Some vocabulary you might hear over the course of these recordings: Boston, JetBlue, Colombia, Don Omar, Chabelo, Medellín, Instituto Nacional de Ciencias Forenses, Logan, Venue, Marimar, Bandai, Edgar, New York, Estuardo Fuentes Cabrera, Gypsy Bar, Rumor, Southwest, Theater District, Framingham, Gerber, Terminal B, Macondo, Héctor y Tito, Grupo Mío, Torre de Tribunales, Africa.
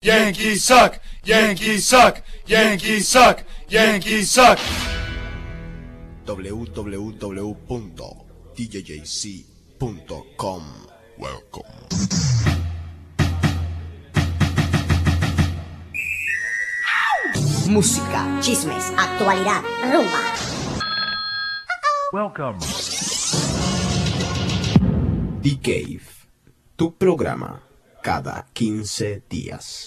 Yankee suck, Yankee suck, Yankee suck, Yankee suck. www.djjc.com. Welcome. Música, chismes, actualidad, rumba. Welcome. The Cave, tu programa. Cada 15 días.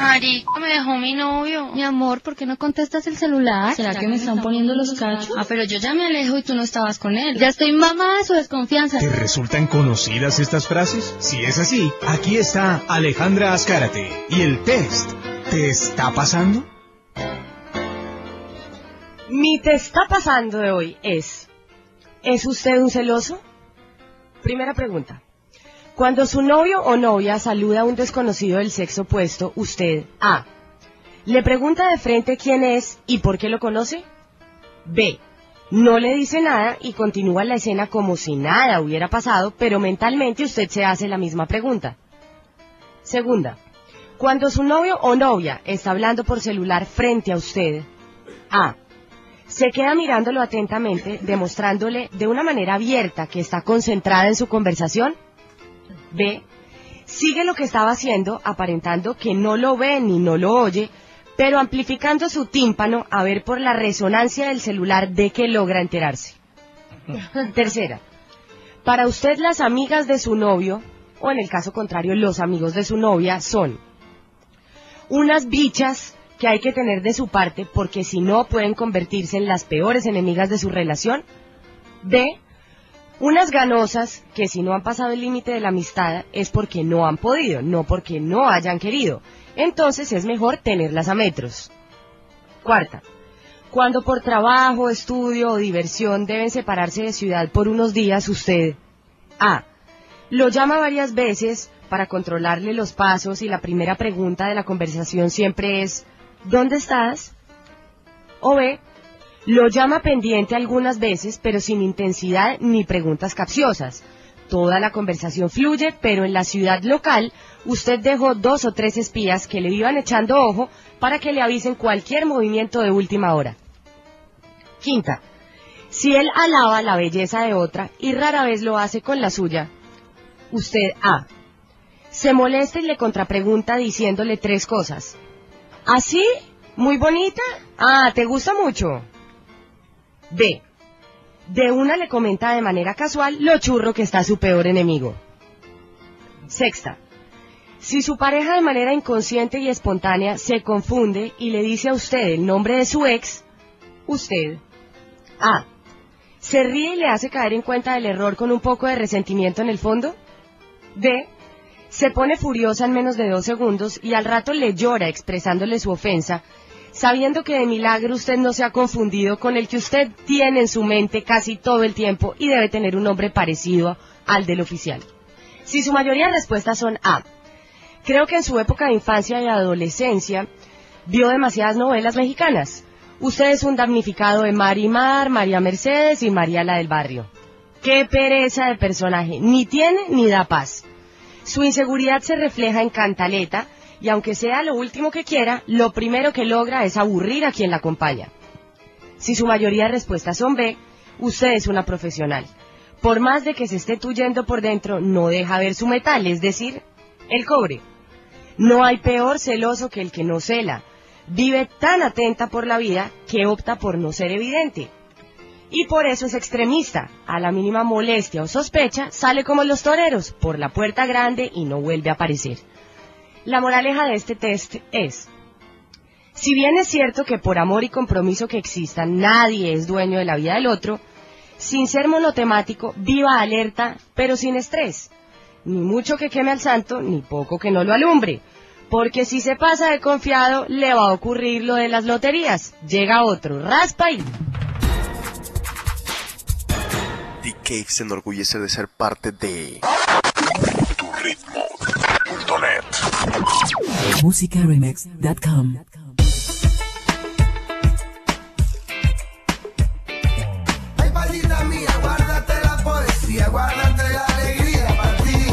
Ari, me dejó mi novio. Mi amor, ¿por qué no contestas el celular? ¿Será que me están poniendo los cachos? Ah, pero yo ya me alejo y tú no estabas con él. Ya estoy mamá de su desconfianza. ¿Te resultan conocidas estas frases? Si es así, aquí está Alejandra Azcárate. Y el test, ¿te está pasando? Mi te está pasando de hoy ¿es usted un celoso? Primera pregunta. Cuando su novio o novia saluda a un desconocido del sexo opuesto, usted A. le pregunta de frente quién es y por qué lo conoce. B. no le dice nada y continúa la escena como si nada hubiera pasado, pero mentalmente usted se hace la misma pregunta. Segunda. Cuando su novio o novia está hablando por celular frente a usted, A. se queda mirándolo atentamente, demostrándole de una manera abierta que está concentrada en su conversación. B. sigue lo que estaba haciendo, aparentando que no lo ve ni no lo oye, pero amplificando su tímpano a ver por la resonancia del celular de que logra enterarse. Tercera. Para usted las amigas de su novio, o en el caso contrario los amigos de su novia, son unas bichas que hay que tener de su parte porque si no pueden convertirse en las peores enemigas de su relación. B. unas ganosas que si no han pasado el límite de la amistad es porque no han podido, no porque no hayan querido. Entonces es mejor tenerlas a metros. Cuarta. Cuando por trabajo, estudio o diversión deben separarse de ciudad por unos días, usted A. lo llama varias veces para controlarle los pasos y la primera pregunta de la conversación siempre es ¿dónde estás? O B. lo llama pendiente algunas veces, pero sin intensidad ni preguntas capciosas. Toda la conversación fluye, pero en la ciudad local usted dejó 2 o 3 espías que le iban echando ojo para que le avisen cualquier movimiento de última hora. Quinta. Si él alaba la belleza de otra y rara vez lo hace con la suya, usted A. se molesta y le contrapregunta diciéndole 3 cosas. ¿Así? ¿Muy bonita? Ah, ¿te gusta mucho? B. de una le comenta de manera casual lo churro que está su peor enemigo. Sexta. Si su pareja de manera inconsciente y espontánea se confunde y le dice a usted el nombre de su ex, usted A. se ríe y le hace caer en cuenta del error con un poco de resentimiento en el fondo. B. se pone furiosa en menos de 2 segundos y al rato le llora expresándole su ofensa, sabiendo que de milagro usted no se ha confundido con el que usted tiene en su mente casi todo el tiempo y debe tener un nombre parecido al del oficial. Si su mayoría de respuestas son A, creo que en su época de infancia y adolescencia vio demasiadas novelas mexicanas. Usted es un damnificado de Marimar, María Mercedes y María la del Barrio. ¡Qué pereza de personaje! Ni tiene ni da paz. Su inseguridad se refleja en Cantaleta, y aunque sea lo último que quiera, lo primero que logra es aburrir a quien la acompaña. Si su mayoría de respuestas son B, usted es una profesional. Por más de que se esté tuyendo por dentro, no deja ver su metal, es decir, el cobre. No hay peor celoso que el que no cela. Vive tan atenta por la vida que opta por no ser evidente. Y por eso es extremista. A la mínima molestia o sospecha, sale como los toreros, por la puerta grande y no vuelve a aparecer. La moraleja de este test es, si bien es cierto que por amor y compromiso que existan nadie es dueño de la vida del otro, sin ser monotemático, viva alerta, pero sin estrés. Ni mucho que queme al santo, ni poco que no lo alumbre. Porque si se pasa de confiado, le va a ocurrir lo de las loterías. Llega otro, raspa y... The Cave se enorgullece de ser parte de... musicaremix.com. Ay, palita mía, guárdate la poesía, guárdate la alegría para ti.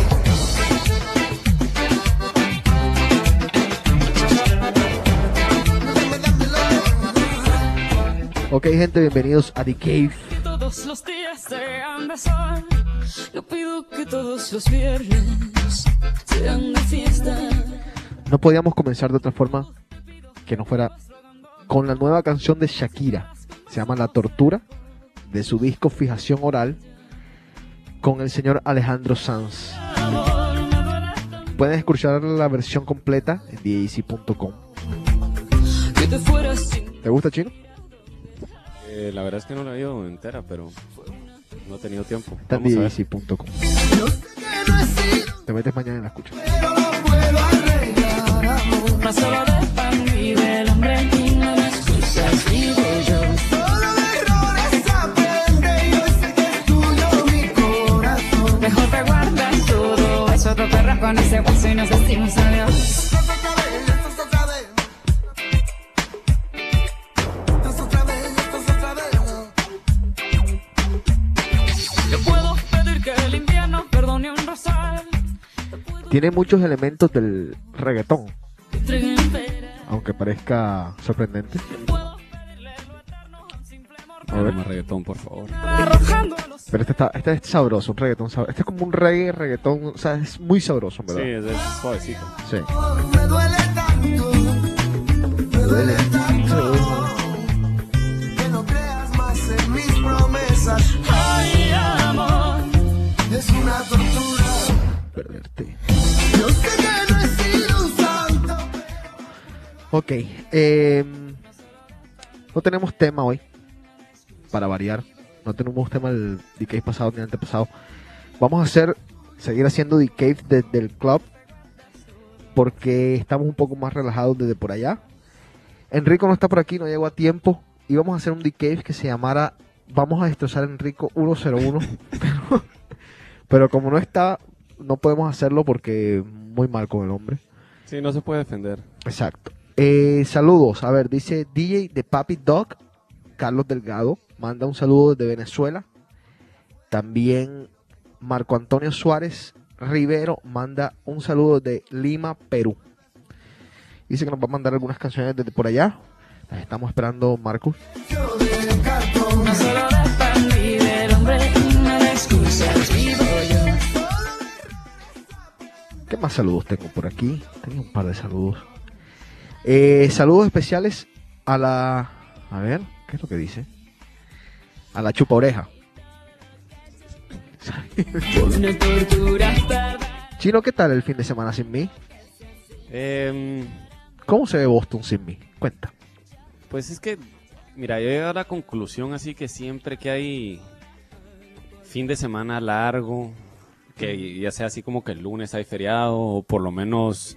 Ok, gente, bienvenidos a The Cave. Que todos los días sean de sol. Yo pido que todos los viernes sean de fiesta. No podíamos comenzar de otra forma que no fuera con la nueva canción de Shakira. Se llama La Tortura, de su disco Fijación Oral, con el señor Alejandro Sanz. Pueden escuchar la versión completa en DJC.com. ¿Te gusta, Chino? La verdad es que no la he oído entera, pero no he tenido tiempo. Está en DJC.com. Te metes mañana en la escucha. Mejor te guardas todo eso, te perras con ese hueso y nos decimos adiós. Yo puedo pedir que el invierno perdone un rosal. Tiene muchos elementos del reggaetón, aunque parezca sorprendente. A ver, más reggaetón, por favor. Pero este es sabroso, un reggaetón sabroso. Este es como un reggaetón, o sea, es muy sabroso, ¿verdad? Sí, es suavecito. Sí. Me duele tanto, me duele tanto, que no creas más en mis promesas. Ay, amor, es una tortura perderte. Yo sé que no he sido un santo. Ok, no tenemos tema hoy. Para variar, no tenemos tema del The Cave pasado ni antepasado. Vamos a seguir haciendo The Cave desde el club, porque estamos un poco más relajados desde por allá. Enrico no está por aquí, no llegó a tiempo. Y vamos a hacer un The Cave que se llamara Vamos a destrozar a Enrico 101. pero como no está, no podemos hacerlo porque muy mal con el hombre. Sí, no se puede defender. Exacto. Saludos, a ver, dice DJ de Papi Dog, Carlos Delgado. Manda un saludo desde Venezuela. También Marco Antonio Suárez Rivero manda un saludo de Lima, Perú. Dice que nos va a mandar algunas canciones desde por allá. Las estamos esperando, Marcos. ¿Qué más saludos tengo por aquí? Tengo un par de saludos. Saludos especiales a la... A ver, ¿qué es lo que dice? A la chupa oreja. Chino, ¿qué tal el fin de semana sin mí? ¿Cómo se ve Boston sin mí? Cuenta. Pues es que, mira, yo he llegado a la conclusión así que siempre que hay fin de semana largo, que ya sea así como que el lunes hay feriado, o por lo menos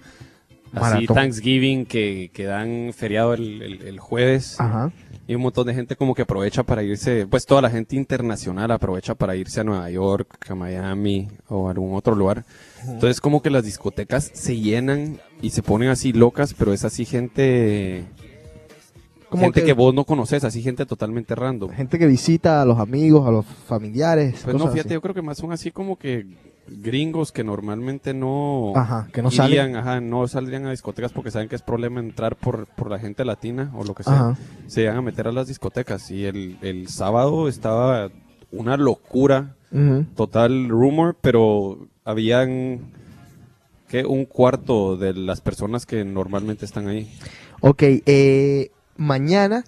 maratón, así Thanksgiving, que dan feriado el jueves. Ajá. Y un montón de gente como que aprovecha para irse, pues toda la gente internacional aprovecha para irse a Nueva York, a Miami o a algún otro lugar. Entonces como que las discotecas se llenan y se ponen así locas, pero es así gente, como gente que vos no conoces, así gente totalmente random. Gente que visita a los amigos, a los familiares. Pues no, fíjate, así. Yo creo que más son así como que gringos que normalmente no, que no irían, salen. No saldrían a discotecas porque saben que es problema entrar por la gente latina o lo que sea. Ajá. Se iban a meter a las discotecas y el sábado estaba una locura, total rumor, pero habían que un cuarto de las personas que normalmente están ahí. Ok, mañana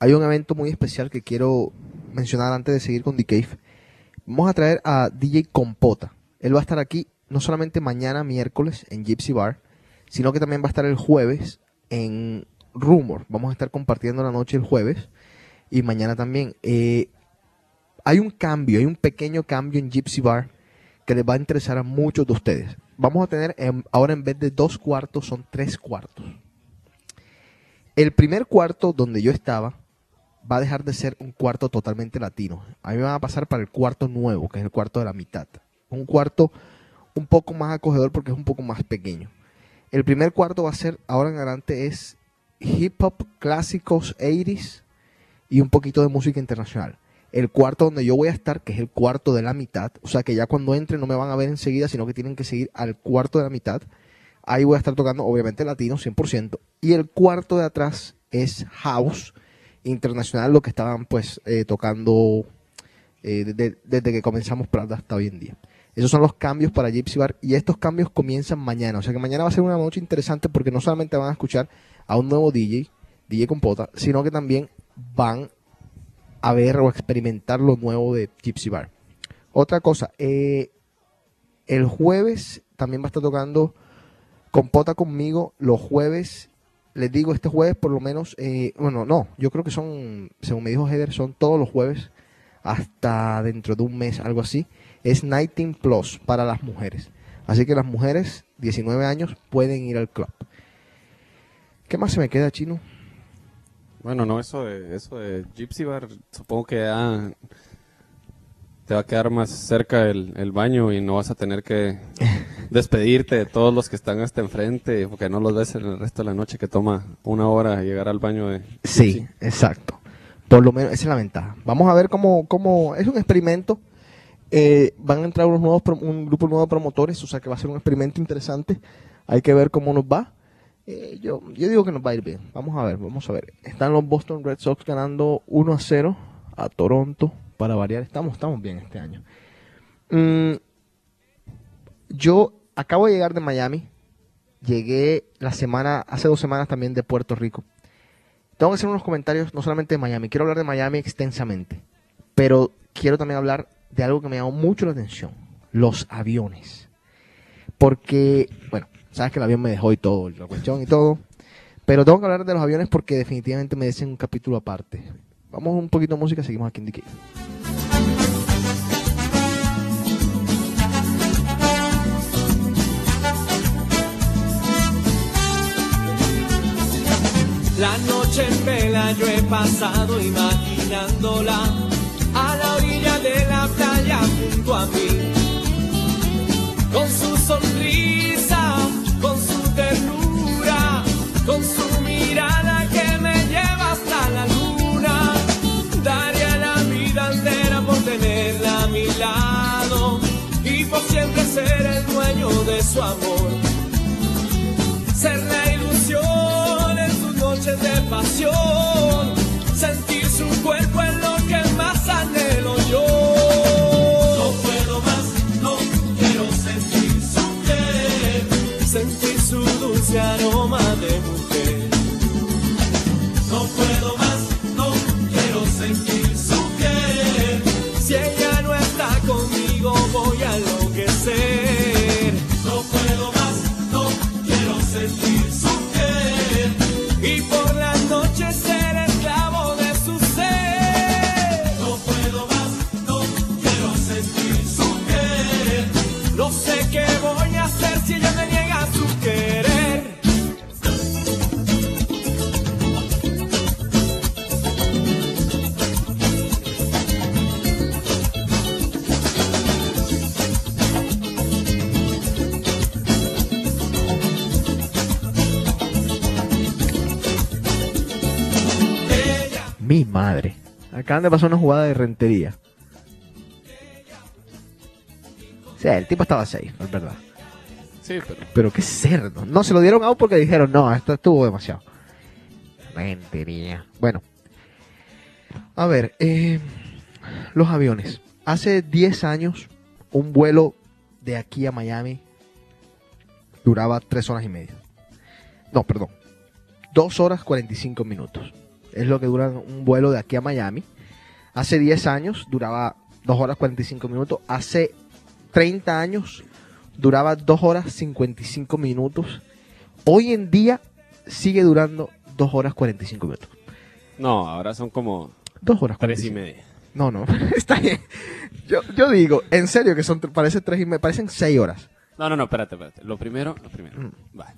hay un evento muy especial que quiero mencionar antes de seguir con The Cave. Vamos a traer a DJ Compota. Él va a estar aquí no solamente mañana miércoles en Gypsy Bar, sino que también va a estar el jueves en Rumor. Vamos a estar compartiendo la noche el jueves y mañana también. Hay un cambio, hay un pequeño cambio en Gypsy Bar que les va a interesar a muchos de ustedes. Vamos a tener ahora, en vez de 2 cuartos, son 3 cuartos. El primer cuarto donde yo estaba va a dejar de ser un cuarto totalmente latino. A mí me van a pasar para el cuarto nuevo, que es el cuarto de la mitad. Un cuarto un poco más acogedor porque es un poco más pequeño. El primer cuarto va a ser, ahora en adelante, es hip hop, clásicos, 80s y un poquito de música internacional. El cuarto donde yo voy a estar, que es el cuarto de la mitad, o sea que ya cuando entren no me van a ver enseguida, sino que tienen que seguir al cuarto de la mitad. Ahí voy a estar tocando, obviamente, latino, 100%. Y el cuarto de atrás es house internacional lo que estaban pues tocando desde que comenzamos Prada hasta hoy en día. Esos son los cambios para Gypsy Bar y estos cambios comienzan mañana. O sea que mañana va a ser una noche interesante porque no solamente van a escuchar a un nuevo DJ, DJ Compota, sino que también van a ver o experimentar lo nuevo de Gypsy Bar. Otra cosa, el jueves también va a estar tocando Compota conmigo los jueves. Les digo, este jueves por lo menos, bueno, no, yo creo que son, según me dijo Heather, son todos los jueves hasta dentro de un mes, algo así. Es 19 plus para las mujeres. Así que las mujeres, 19 años, pueden ir al club. ¿Qué más se me queda, Chino? Bueno, no, eso de Gypsy Bar, supongo que ya te va a quedar más cerca el baño y no vas a tener que despedirte de todos los que están hasta enfrente, porque no los ves en el resto de la noche, que toma una hora llegar al baño de Gypsy. Sí, exacto. Por lo menos esa es la ventaja. Vamos a ver cómo es un experimento. Van a entrar un grupo nuevo de promotores, o sea que va a ser un experimento interesante. Hay que ver cómo nos va. Yo digo que nos va a ir bien. Vamos a ver. Están los Boston Red Sox ganando 1-0 a Toronto. Para variar, estamos bien este año. Yo acabo de llegar de Miami. Llegué hace 2 semanas también de Puerto Rico. Tengo que hacer unos comentarios no solamente de Miami. Quiero hablar de Miami extensamente. Pero quiero también hablar de algo que me llamó mucho la atención. Los aviones. Porque, bueno, sabes que el avión me dejó y todo, la cuestión y todo. Pero tengo que hablar de los aviones porque definitivamente merecen un capítulo aparte. Vamos un poquito de música, seguimos aquí en The Cave. La noche en vela yo he pasado imaginándola a la orilla de la playa junto a mí, con su sonrisa, con su ternura, con su mirada que me lleva hasta la luna. Daría la vida entera por tenerla a mi lado y por siempre ser el dueño de su amor, ser la ilusión de pasión, sentir su cuerpo es lo que más anhelo yo. No puedo más, no quiero sentir su piel, sentir su dulce aroma de mujer. No puedo más, no quiero sentir su piel, si ella no está conmigo voy a enloquecer. No puedo más, no quiero sentir su piel, y por la noche ser esclavo de su ser. No puedo más, no quiero sentir su querer. No sé qué voy a hacer si ella me niega su querer. Mi madre. Acaban de pasar una jugada de Rentería. O sea, el tipo estaba safe, es verdad. Sí, pero qué cerdo. No, se lo dieron out porque dijeron, no, esto estuvo demasiado. Rentería. Bueno. A ver, los aviones. Hace 10 años, un vuelo de aquí a Miami duraba 3 horas y media. No, perdón. 2 horas 45 minutos. Es lo que dura un vuelo de aquí a Miami. Hace 10 años duraba 2 horas 45 minutos. Hace 30 años duraba 2 horas 55 minutos. Hoy en día sigue durando 2 horas 45 minutos. No, ahora son como 2 horas 45. 3 y media. No, está bien. Yo digo, en serio que son, parece 3 y media, parecen 6 horas. No, espérate. Lo primero. Vale.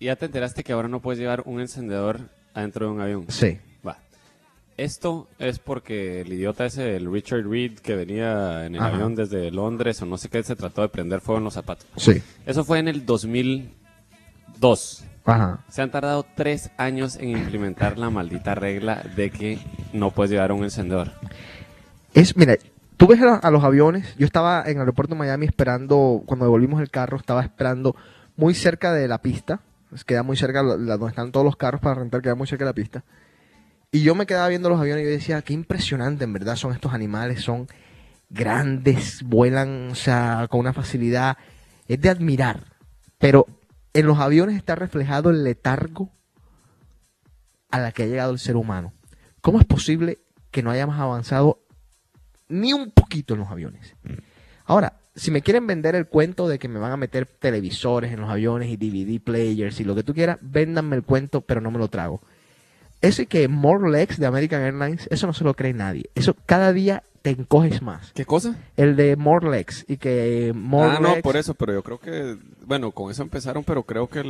Ya te enteraste que ahora no puedes llevar un encendedor adentro de un avión. Sí. Esto es porque el idiota ese, el Richard Reed, que venía en el avión desde Londres o no sé qué, se trató de prender fuego en los zapatos. Sí. Eso fue en el 2002. Ajá. Se han tardado 3 años en implementar la maldita regla de que no puedes llevar un encendedor. Mira, tú ves a los aviones. Yo estaba en el aeropuerto de Miami esperando, cuando devolvimos el carro, estaba esperando muy cerca de la pista. Queda muy cerca, donde están todos los carros para rentar, queda muy cerca de la pista. Y yo me quedaba viendo los aviones y yo decía, qué impresionante, en verdad, son estos animales, son grandes, vuelan, o sea, con una facilidad, es de admirar. Pero en los aviones está reflejado el letargo a la que ha llegado el ser humano. ¿Cómo es posible que no hayamos avanzado ni un poquito en los aviones? Ahora, si me quieren vender el cuento de que me van a meter televisores en los aviones y DVD players y lo que tú quieras, véndanme el cuento, pero no me lo trago. Ese que More Legs de American Airlines, eso no se lo cree nadie. Eso cada día te encoges más. ¿Qué cosa? El de More Legs y que More Legs... no, por eso, pero yo creo que... Bueno, con eso empezaron, pero creo que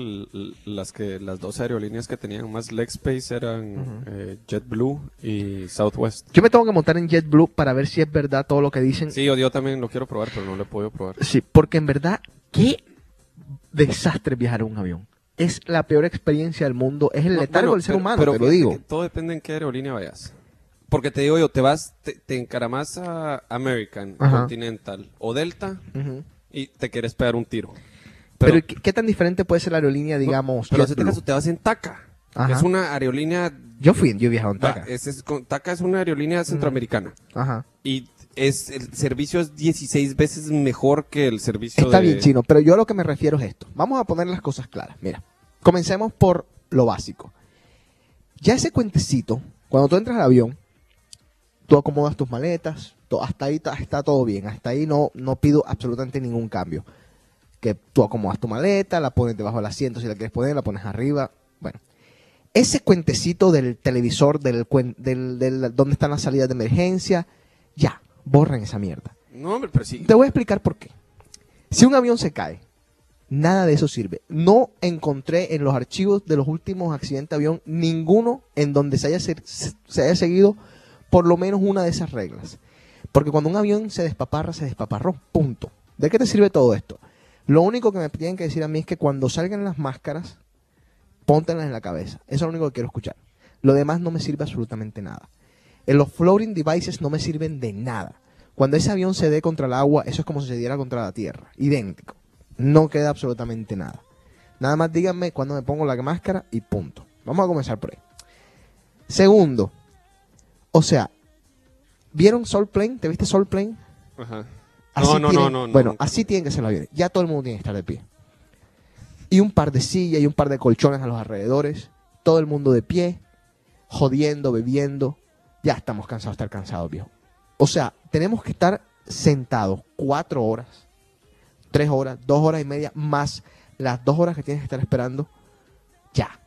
las dos aerolíneas que tenían más leg space eran JetBlue y Southwest. Yo me tengo que montar en JetBlue para ver si es verdad todo lo que dicen. Sí, yo también lo quiero probar, pero no lo he podido probar. Sí, porque en verdad, qué desastre viajar en un avión. Es la peor experiencia del mundo. Es el letargo del ser humano, pero te lo digo. Todo depende en qué aerolínea vayas. Porque te digo yo, te vas, te encaramas a American, Continental o Delta y te quieres pegar un tiro. Pero ¿qué tan diferente puede ser la aerolínea, digamos? Pero en este caso te vas en TACA, que es una aerolínea... Yo he viajado en TACA. TACA es una aerolínea centroamericana. Ajá. Y el servicio es 16 veces mejor que el servicio de... Está bien, Chino, pero yo a lo que me refiero es esto. Vamos a poner las cosas claras. Mira, comencemos por lo básico. Ya ese cuentecito, cuando tú entras al avión... Tú acomodas tus maletas, hasta ahí está todo bien, hasta ahí no pido absolutamente ningún cambio. Que tú acomodas tu maleta, la pones debajo del asiento si la quieres poner, la pones arriba, bueno. Ese cuentecito del televisor, donde están las salidas de emergencia, ya, borren esa mierda. No, hombre, pero sí. Te voy a explicar por qué. Si un avión se cae, nada de eso sirve. No encontré en los archivos de los últimos accidentes de avión ninguno en donde se haya seguido... por lo menos una de esas reglas. Porque cuando un avión se despaparra, se despaparró. Punto. ¿De qué te sirve todo esto? Lo único que me tienen que decir a mí es que cuando salgan las máscaras, póntenlas en la cabeza. Eso es lo único que quiero escuchar. Lo demás no me sirve absolutamente nada. Los floating devices no me sirven de nada. Cuando ese avión se dé contra el agua, eso es como si se diera contra la tierra. Idéntico. No queda absolutamente nada. Nada más díganme cuándo me pongo la máscara y punto. Vamos a comenzar por ahí. Segundo. O sea, ¿vieron Soul Plane? ¿Te viste Soul Plane? Ajá. No. Bueno, así tienen que ser los aviones. Ya todo el mundo tiene que estar de pie. Y un par de sillas y un par de colchones a los alrededores. Todo el mundo de pie, jodiendo, bebiendo. Ya estamos cansados de estar cansados, viejo. O sea, tenemos que estar sentados 4 horas, 3 horas, 2 horas y media, más las 2 horas que tienes que estar esperando. Ya,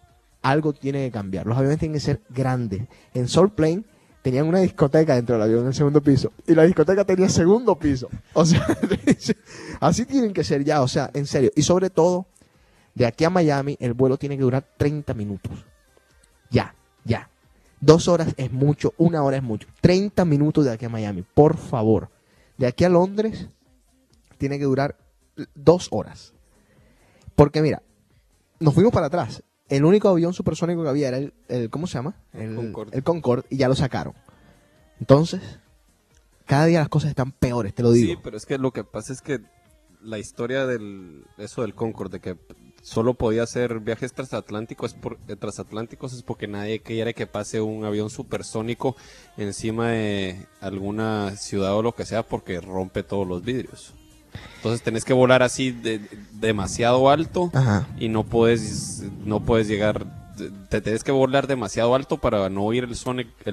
algo tiene que cambiar. Los aviones tienen que ser grandes. En Soul Plane... tenían una discoteca dentro del avión en el segundo piso. Y la discoteca tenía segundo piso. O sea, así tienen que ser ya. O sea, en serio. Y sobre todo, de aquí a Miami, el vuelo tiene que durar 30 minutos. Ya. 2 horas es mucho, 1 hora es mucho. 30 minutos de aquí a Miami, por favor. De aquí a Londres, tiene que durar 2 horas. Porque mira, nos fuimos para atrás. El único avión supersónico que había era el ¿cómo se llama? El Concorde, y ya lo sacaron. Entonces, cada día las cosas están peores, te lo digo. Sí, pero es que lo que pasa es que la historia del Concorde, de que solo podía hacer viajes transatlánticos es porque nadie quiere que pase un avión supersónico encima de alguna ciudad o lo que sea, porque rompe todos los vidrios. Entonces tenés que volar así demasiado alto. Ajá. Y no puedes llegar, te tenés que volar demasiado alto para no oír el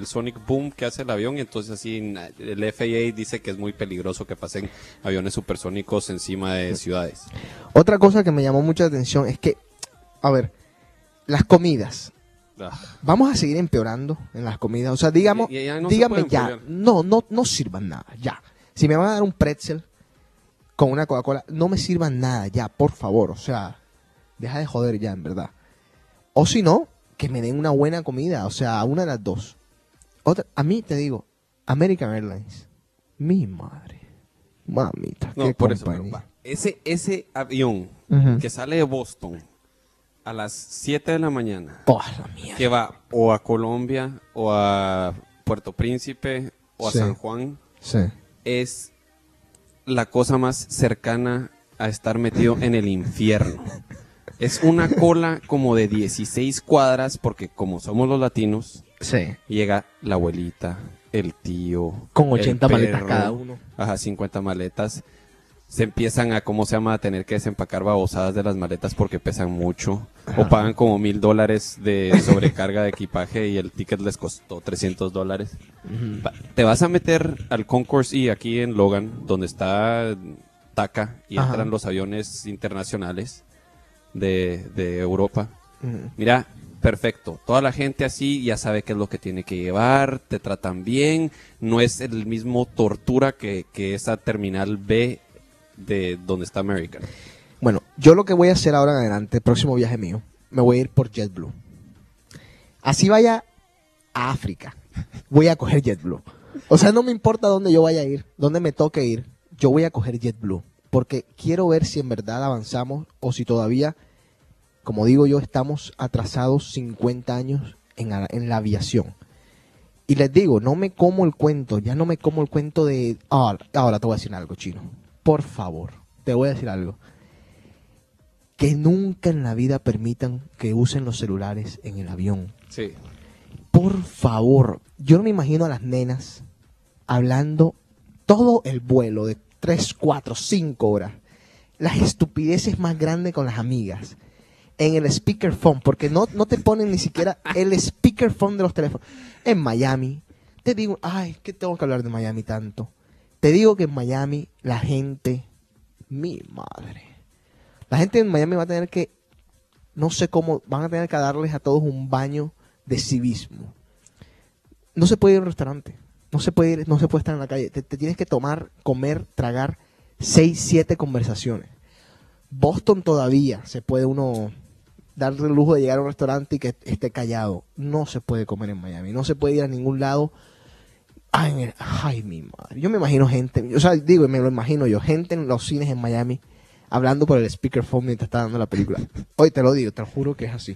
sonic boom que hace el avión, y entonces así el FAA dice que es muy peligroso que pasen aviones supersónicos encima de ciudades. Otra cosa que me llamó mucha atención es que, a ver, las comidas. Vamos a seguir empeorando en las comidas, o sea, digamos, díganme ya, no sirvan nada, ya. Si me van a dar un pretzel con una Coca-Cola, no me sirvan nada ya, por favor, o sea, deja de joder ya, en verdad. O si no, que me den una buena comida, o sea, una de las dos. A mí te digo, American Airlines, mi madre, mamita, no, qué por compañía. Eso, ese avión que sale de Boston a las 7 de la mañana, oh, la que va o a Colombia, o a Puerto Príncipe, o a San Juan, es... la cosa más cercana a estar metido en el infierno. Es una cola como de 16 cuadras, porque como somos los latinos, sí, llega la abuelita, el tío, con 80 el perro, maletas cada uno. Ajá, 50 maletas. Se empiezan a, ¿cómo se llama?, a tener que desempacar babosadas de las maletas porque pesan mucho. Ajá. O pagan como $1,000 de sobrecarga de equipaje y el ticket les costó $300. Uh-huh. Te vas a meter al Concourse E aquí en Logan, donde está TACA, y ajá, entran los aviones internacionales de Europa. Uh-huh. Mira, perfecto. Toda la gente así ya sabe qué es lo que tiene que llevar, te tratan bien, no es el mismo tortura que esa terminal B de donde está American. Bueno, yo lo que voy a hacer ahora en adelante, el próximo viaje mío, me voy a ir por JetBlue. Así vaya a África, voy a coger JetBlue. O sea, no me importa dónde yo vaya a ir, dónde me toque ir, yo voy a coger JetBlue. Porque quiero ver si en verdad avanzamos o si todavía, como digo yo, estamos atrasados 50 años en la aviación. Y les digo, no me como el cuento, ya no me como el cuento de... Ahora te voy a decir algo, Chino. Por favor, te voy a decir algo. Que nunca en la vida permitan que usen los celulares en el avión. Sí. Por favor. Yo no me imagino a las nenas hablando todo el vuelo de 3, 4, 5 horas. Las estupideces más grandes con las amigas. En el speakerphone, porque no te ponen ni siquiera el speakerphone de los teléfonos. En Miami, te digo, ay, ¿qué tengo que hablar de Miami tanto? Te digo que en Miami la gente, mi madre, la gente en Miami va a tener que, no sé cómo, van a tener que darles a todos un baño de civismo. No se puede ir a un restaurante, no se puede estar en la calle, te tienes que tomar, comer, tragar 6, 7 conversaciones. Boston todavía se puede uno darle el lujo de llegar a un restaurante y que esté callado. No se puede comer en Miami, no se puede ir a ningún lado. Ay, mi madre. Yo me imagino gente, o sea, digo, me lo imagino yo, gente en los cines en Miami hablando por el speakerphone mientras está dando la película. Hoy te lo digo, te lo juro que es así.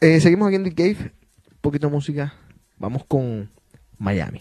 Seguimos aquí en The Cave, un poquito de música. Vamos con Miami.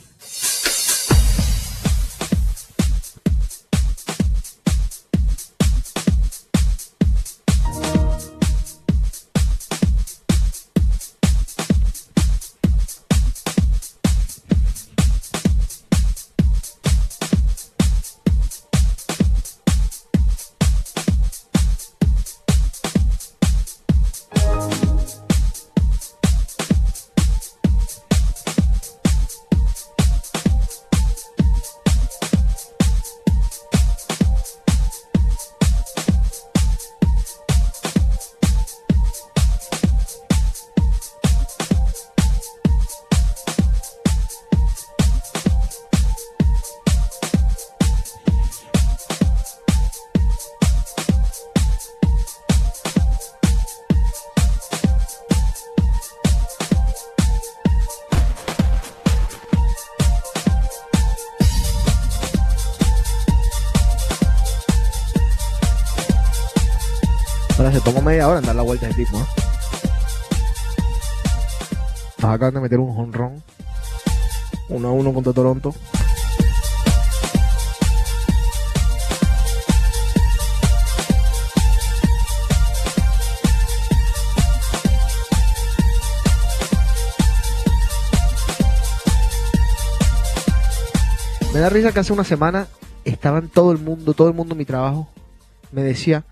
Media hora en dar la vuelta de tipo, ¿eh? Nos acaban de meter un jonrón 1-1 contra Toronto. Me da risa que hace una semana estaban todo el mundo en mi trabajo me decía,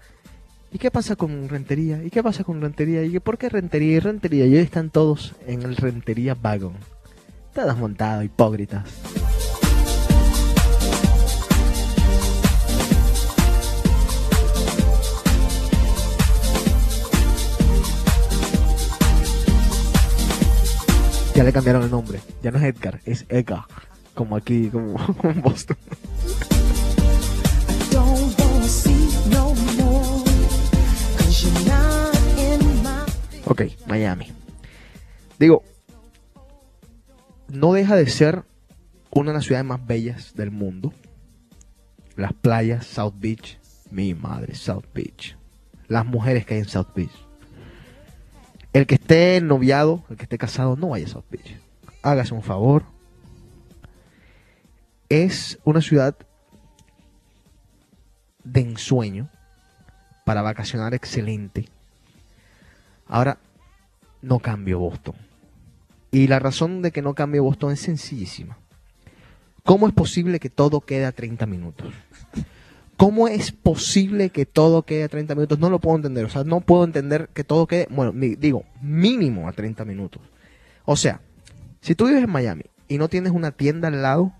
¿y qué pasa con Rentería? ¿Y qué pasa con Rentería? ¿Y por qué Rentería y Rentería? Y hoy están todos en el Rentería Wagon. Todos montados, hipócritas. Ya le cambiaron el nombre. Ya no es Edgar, es Eka. Como aquí, como en Boston. Ok, Miami. Digo, no deja de ser una de las ciudades más bellas del mundo. Las playas, South Beach. Mi madre, South Beach. Las mujeres que hay en South Beach. El que esté noviado, el que esté casado, no vaya a South Beach. Hágase un favor. Es una ciudad de ensueño. para vacacionar excelente. Ahora, no cambio Boston. Y la razón de que no cambio Boston es sencillísima. ¿Cómo es posible que todo quede a 30 minutos? ¿Cómo es posible que todo quede a 30 minutos? No lo puedo entender. O sea, no puedo entender que todo quede, bueno, digo, mínimo a 30 minutos. O sea, si tú vives en Miami y no tienes una tienda al lado,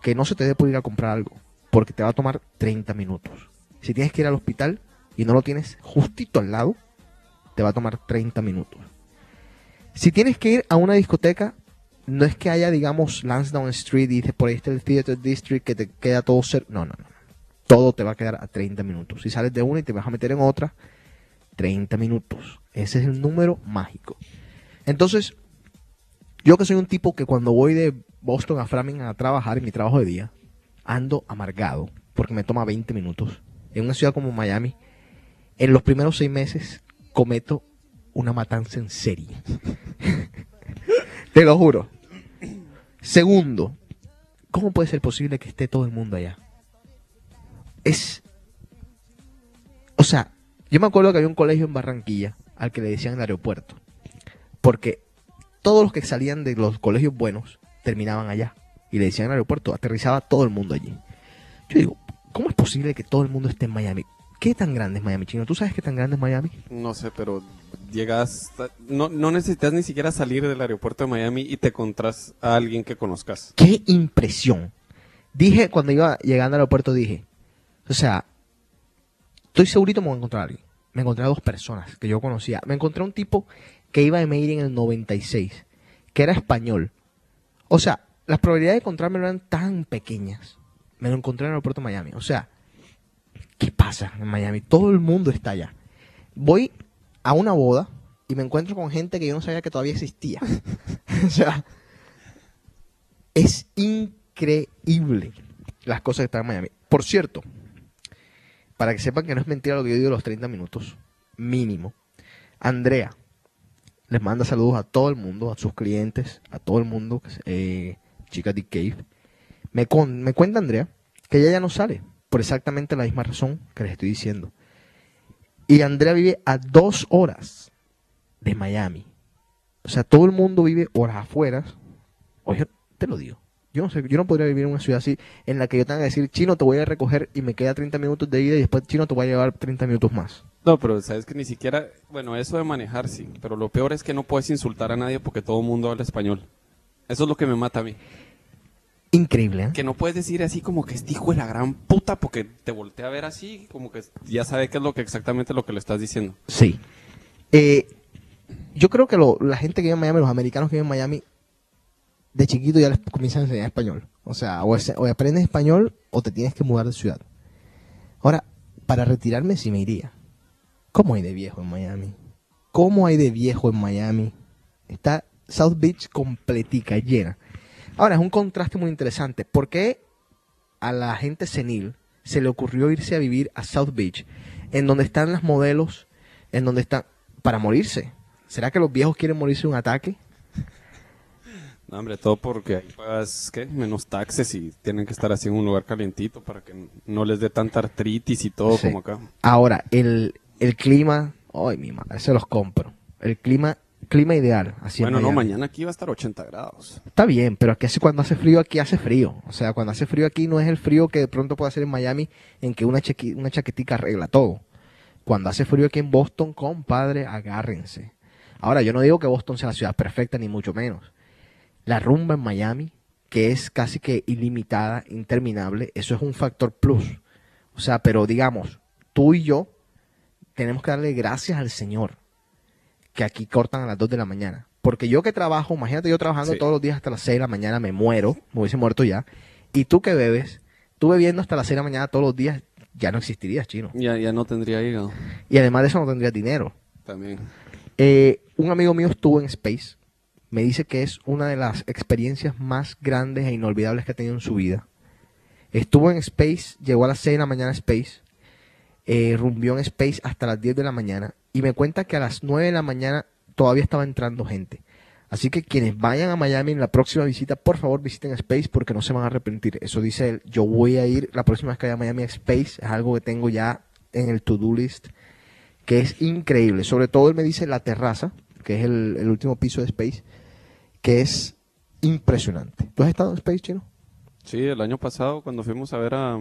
que no se te dé por ir a comprar algo, porque te va a tomar 30 minutos. Si tienes que ir al hospital y no lo tienes justito al lado, te va a tomar 30 minutos. Si tienes que ir a una discoteca, no es que haya, digamos, Lansdowne Street y dices, por ahí está el Theater District, que te queda todo cerca. No, no, no. Todo te va a quedar a 30 minutos. Si sales de una y te vas a meter en otra, 30 minutos. Ese es el número mágico. Entonces, yo que soy un tipo que cuando voy de Boston a Framingham a trabajar en mi trabajo de día, ando amargado porque me toma 20 minutos. En una ciudad como Miami, en los primeros 6 meses cometo una matanza en serie. Te lo juro. Segundo, ¿cómo puede ser posible que esté todo el mundo allá? Es... O sea, yo me acuerdo que había un colegio en Barranquilla al que le decían el aeropuerto, porque todos los que salían de los colegios buenos terminaban allá y le decían el aeropuerto, aterrizaba todo el mundo allí. Yo digo, ¿cómo es posible que todo el mundo esté en Miami? ¿Qué tan grande es Miami, Chino? ¿Tú sabes qué tan grande es Miami? No sé, pero llegas... No necesitas ni siquiera salir del aeropuerto de Miami y te encontrás a alguien que conozcas. ¡Qué impresión! Dije, cuando iba llegando al aeropuerto, dije... O sea, estoy segurito me voy a encontrar a alguien. Me encontré a 2 personas que yo conocía. Me encontré a un tipo que iba de Medellín en el 96, que era español. O sea, las probabilidades de encontrarme eran tan pequeñas. Me lo encontré en el aeropuerto de Miami. O sea, ¿qué pasa en Miami? Todo el mundo está allá. Voy a una boda y me encuentro con gente que yo no sabía que todavía existía. O sea, es increíble las cosas que están en Miami. Por cierto, para que sepan que no es mentira lo que yo digo de los 30 minutos, mínimo. Andrea les manda saludos a todo el mundo, a sus clientes, a todo el mundo. Chicas de Cave. Me cuenta Andrea que ella ya no sale por exactamente la misma razón que les estoy diciendo. Y Andrea vive a 2 horas de Miami. O sea, todo el mundo vive horas afuera. Oye, te lo digo. Yo no podría vivir en una ciudad así en la que yo tenga que decir, Chino, te voy a recoger y me queda 30 minutos de ida y después Chino te voy a llevar 30 minutos más. No, pero sabes que ni siquiera, bueno, eso de manejar sí, pero lo peor es que no puedes insultar a nadie porque todo el mundo habla español. Eso es lo que me mata a mí. Increíble, ¿eh? Que no puedes decir así como que este hijo de la gran puta porque te voltea a ver así, como que ya sabe qué es lo que exactamente lo que le estás diciendo. Sí. Yo creo que la gente que vive en Miami, los americanos que viven en Miami, de chiquito ya les comienzan a enseñar español. O sea, o aprendes español o te tienes que mudar de ciudad. Ahora, para retirarme sí me iría. ¿Cómo hay de viejo en Miami? ¿Cómo hay de viejo en Miami? Está South Beach completica, llena. Ahora, es un contraste muy interesante. ¿Por qué a la gente senil se le ocurrió irse a vivir a South Beach? En donde están las modelos, en donde están... Para morirse. ¿Será que los viejos quieren morirse de un ataque? No, hombre, todo porque ahí pagas, ¿qué? Menos taxes y tienen que estar así en un lugar calientito para que no les dé tanta artritis y todo, sí, como acá. Ahora, el clima, ay, mi madre, se los compro. El clima ideal. Así bueno, no, mañana aquí va a estar 80 grados. Está bien, pero aquí cuando hace frío, aquí hace frío. O sea, cuando hace frío aquí no es el frío que de pronto puede hacer en Miami, en que una chaquetica arregla todo. Cuando hace frío aquí en Boston, compadre, agárrense. Ahora, yo no digo que Boston sea la ciudad perfecta, ni mucho menos. La rumba en Miami, que es casi que ilimitada, interminable, eso es un factor plus. O sea, pero digamos, tú y yo tenemos que darle gracias al Señor que aquí cortan a las 2 de la mañana. Porque yo que trabajo, imagínate yo trabajando todos los días hasta las 6 de la mañana, me muero, me hubiese muerto ya. Y tú que bebes, tú bebiendo hasta las 6 de la mañana todos los días, ya no existirías, Chino. Ya no tendría hígado. Y además de eso no tendrías dinero. También. Un amigo mío estuvo en Space. Me dice que es una de las experiencias más grandes e inolvidables que ha tenido en su vida. Estuvo en Space, llegó a las 6 de la mañana a Space, rumbió en Space hasta las 10 de la mañana y me cuenta que a las 9 de la mañana todavía estaba entrando gente. Así que quienes vayan a Miami en la próxima visita, por favor visiten Space porque no se van a arrepentir. Eso dice él, yo voy a ir la próxima vez que vaya a Miami a Space, es algo que tengo ya en el to-do list, que es increíble. Sobre todo él me dice la terraza, que es el último piso de Space, que es impresionante. ¿Tú has estado en Space, Chino? Sí, el año pasado cuando fuimos a ver a...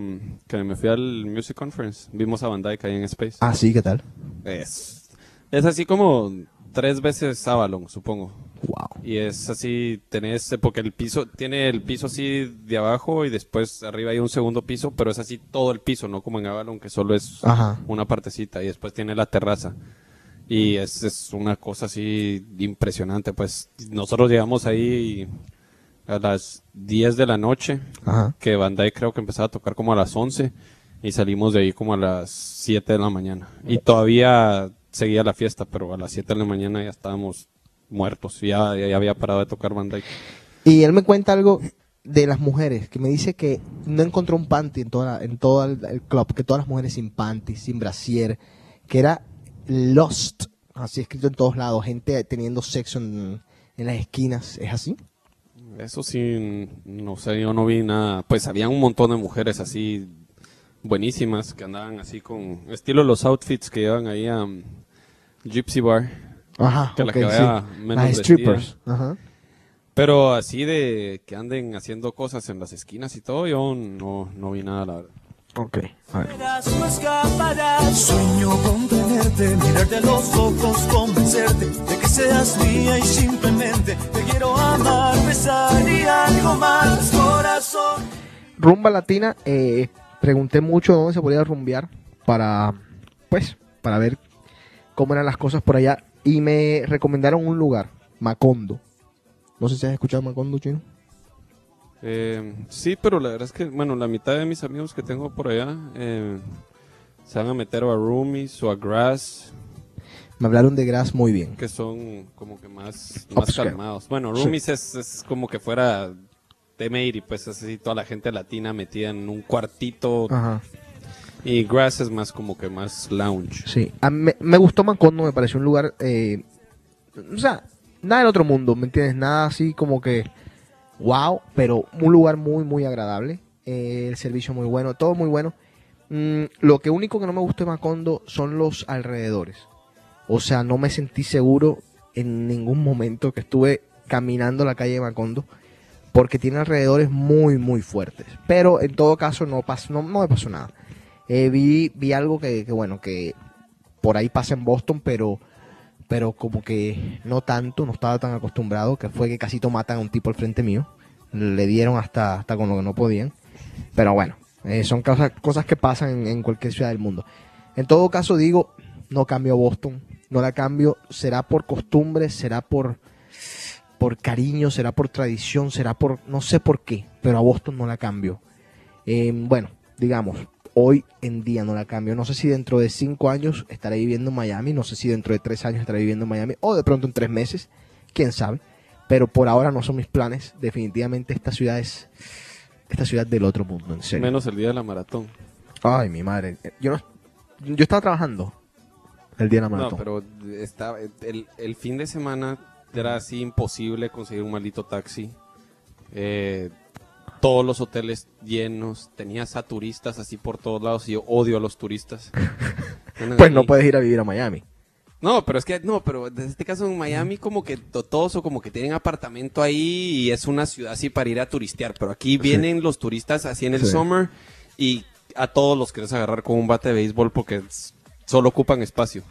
que me fui al Music Conference, vimos a Bandai que hay en Space. Ah, sí, ¿qué tal? Es así como 3 veces Avalon, supongo. Wow. Y es así, tenés, porque el piso, tiene el piso así de abajo y después arriba hay un segundo piso, pero es así todo el piso, no como en Avalon que solo es una partecita, y después tiene la terraza. Y es una cosa así impresionante, pues nosotros llegamos ahí a las 10 de la noche, que Bandai creo que empezaba a tocar como a las 11, y salimos de ahí como a las 7 de la mañana. Y todavía seguía la fiesta, pero a las 7 de la mañana ya estábamos muertos, ya había parado de tocar Bandai. Y él me cuenta algo de las mujeres, que me dice que no encontró un panty en todo el club, que todas las mujeres sin panty, sin brasier, que era lost, así escrito en todos lados, gente teniendo sexo en las esquinas, ¿es así? Eso sí, no sé, yo no vi nada. Pues había un montón de mujeres así buenísimas que andaban así con estilo los outfits que llevan ahí a Gypsy Bar. Ajá, que okay, la que vea sí, menos las strippers. Ajá. Pero así de que anden haciendo cosas en las esquinas y todo, yo no vi nada, la verdad. Ok, a ver. Sueño con tenerte, mirarte los ojos, convencerte de que seas mía y simplemente te quiero amar, besar y algo más, corazón. Rumba latina, pregunté mucho dónde se podía rumbear para ver cómo eran las cosas por allá, y me recomendaron un lugar, Macondo. No sé si has escuchado Macondo, Chino. Sí, pero la verdad es que, bueno, la mitad de mis amigos que tengo por allá se van a meter o a Roomies o a Grass. Me hablaron de Grass muy bien. Que son como que más calmados. Bueno, Roomies sí. es como que fuera Temeiri, pues así toda la gente latina metida en un cuartito. Ajá. Y Grass es más como que más lounge. Sí, a mí, me gustó Macondo, me pareció un lugar, o sea, nada del otro mundo, ¿me entiendes? Nada así como que... wow, pero un lugar muy muy agradable, el servicio muy bueno, todo muy bueno. Lo que único que no me gustó de Macondo son los alrededores, o sea, no me sentí seguro en ningún momento que estuve caminando la calle de Macondo, porque tiene alrededores muy muy fuertes, pero en todo caso no me pasó nada. Vi algo que bueno, que por ahí pasa en Boston, pero como que no tanto, no estaba tan acostumbrado, que fue que casi matan a un tipo al frente mío, le dieron hasta con lo que no podían, pero bueno, son cosas que pasan en cualquier ciudad del mundo. En todo caso digo, no cambio Boston, no la cambio, será por costumbre, será por cariño, será por tradición, será por, no sé por qué, pero a Boston no la cambio. Bueno, digamos, hoy en día no la cambio. No sé si dentro de 5 años estaré viviendo en Miami. No sé si dentro de 3 años estaré viviendo en Miami. O de pronto en 3 meses. Quién sabe. Pero por ahora no son mis planes. Definitivamente esta ciudad es... esta ciudad del otro mundo, en serio. Menos el día de la maratón. Ay, mi madre. Yo estaba trabajando el día de la maratón. No, pero estaba, el fin de semana era así imposible conseguir un maldito taxi. Todos los hoteles llenos, tenías a turistas así por todos lados, y yo odio a los turistas. Pues no puedes ir a vivir a Miami. No, pero es que, no, pero en este caso en Miami como que todos o como que tienen apartamento ahí y es una ciudad así para ir a turistear, pero aquí vienen los turistas así en el summer y a todos los quieres agarrar con un bate de béisbol porque solo ocupan espacio.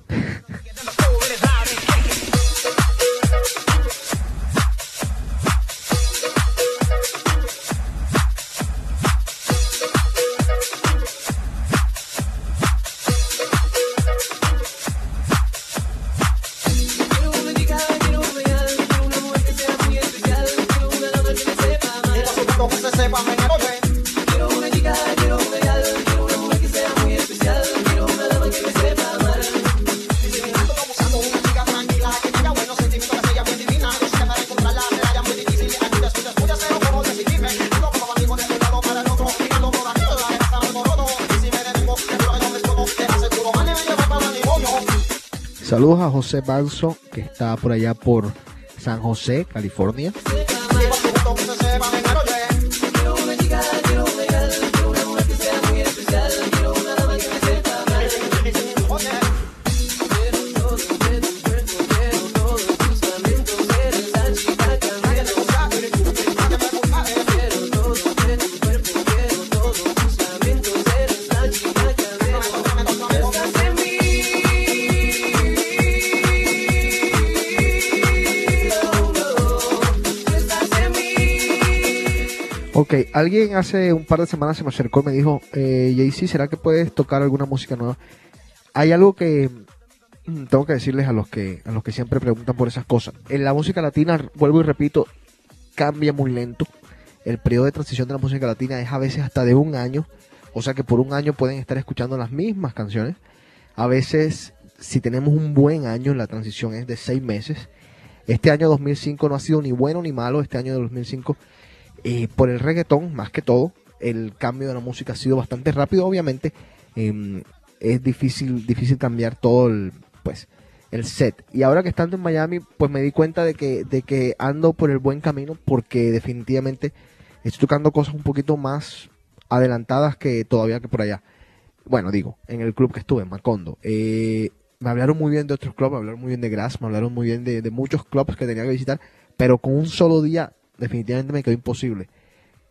Saludos a José Balso, que está por allá por San José, California. Ok, alguien hace un par de semanas se me acercó y me dijo, Jay-Z, ¿será que puedes tocar alguna música nueva? Hay algo que tengo que decirles a los que siempre preguntan por esas cosas. En la música latina, vuelvo y repito, cambia muy lento. El periodo de transición de la música latina es a veces hasta de un año. O sea que por un año pueden estar escuchando las mismas canciones. A veces, si tenemos un buen año, la transición es de 6 meses. Este año 2005 no ha sido ni bueno ni malo. Este año de 2005... por el reggaetón, más que todo, el cambio de la música ha sido bastante rápido. Obviamente, es difícil cambiar todo el set. Y ahora que estando en Miami, pues me di cuenta de que ando por el buen camino, porque definitivamente estoy tocando cosas un poquito más adelantadas que todavía que por allá. Bueno, digo, en el club que estuve, en Macondo. Me hablaron muy bien de otros clubs, me hablaron muy bien de Grass, me hablaron muy bien de muchos clubs que tenía que visitar, pero con un solo día definitivamente me quedó imposible.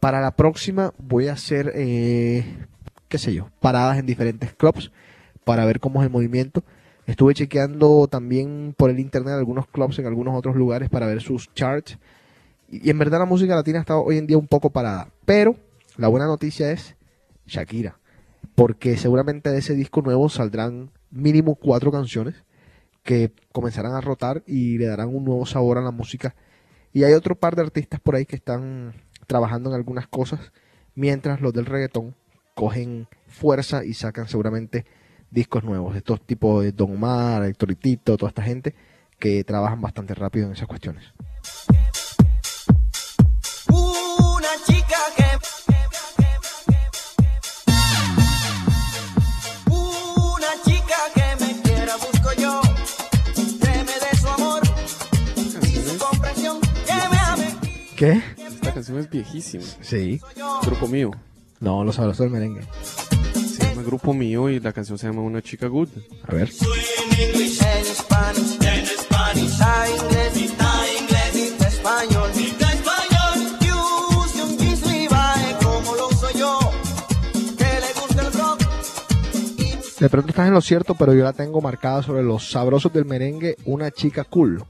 Para la próxima voy a hacer, qué sé yo, paradas en diferentes clubs para ver cómo es el movimiento. Estuve chequeando también por el internet algunos clubs en algunos otros lugares para ver sus charts. Y en verdad la música latina está hoy en día un poco parada. Pero la buena noticia es Shakira, porque seguramente de ese disco nuevo saldrán mínimo 4 canciones que comenzarán a rotar y le darán un nuevo sabor a la música. Y hay otro par de artistas por ahí que están trabajando en algunas cosas, mientras los del reggaetón cogen fuerza y sacan seguramente discos nuevos. Estos tipos de Don Omar, Héctor y Tito, toda esta gente que trabajan bastante rápido en esas cuestiones. Una chica que me quiera busco yo, que me dé su amor y su comprensión. ¿Qué? Esta canción es viejísima. Sí. Grupo Mío. No, Los Sabrosos del Merengue. Se llama Grupo Mío y la canción se llama Una Chica Cool. A ver. De pronto estás en lo cierto, pero yo la tengo marcada sobre Los Sabrosos del Merengue, Una Chica Cool.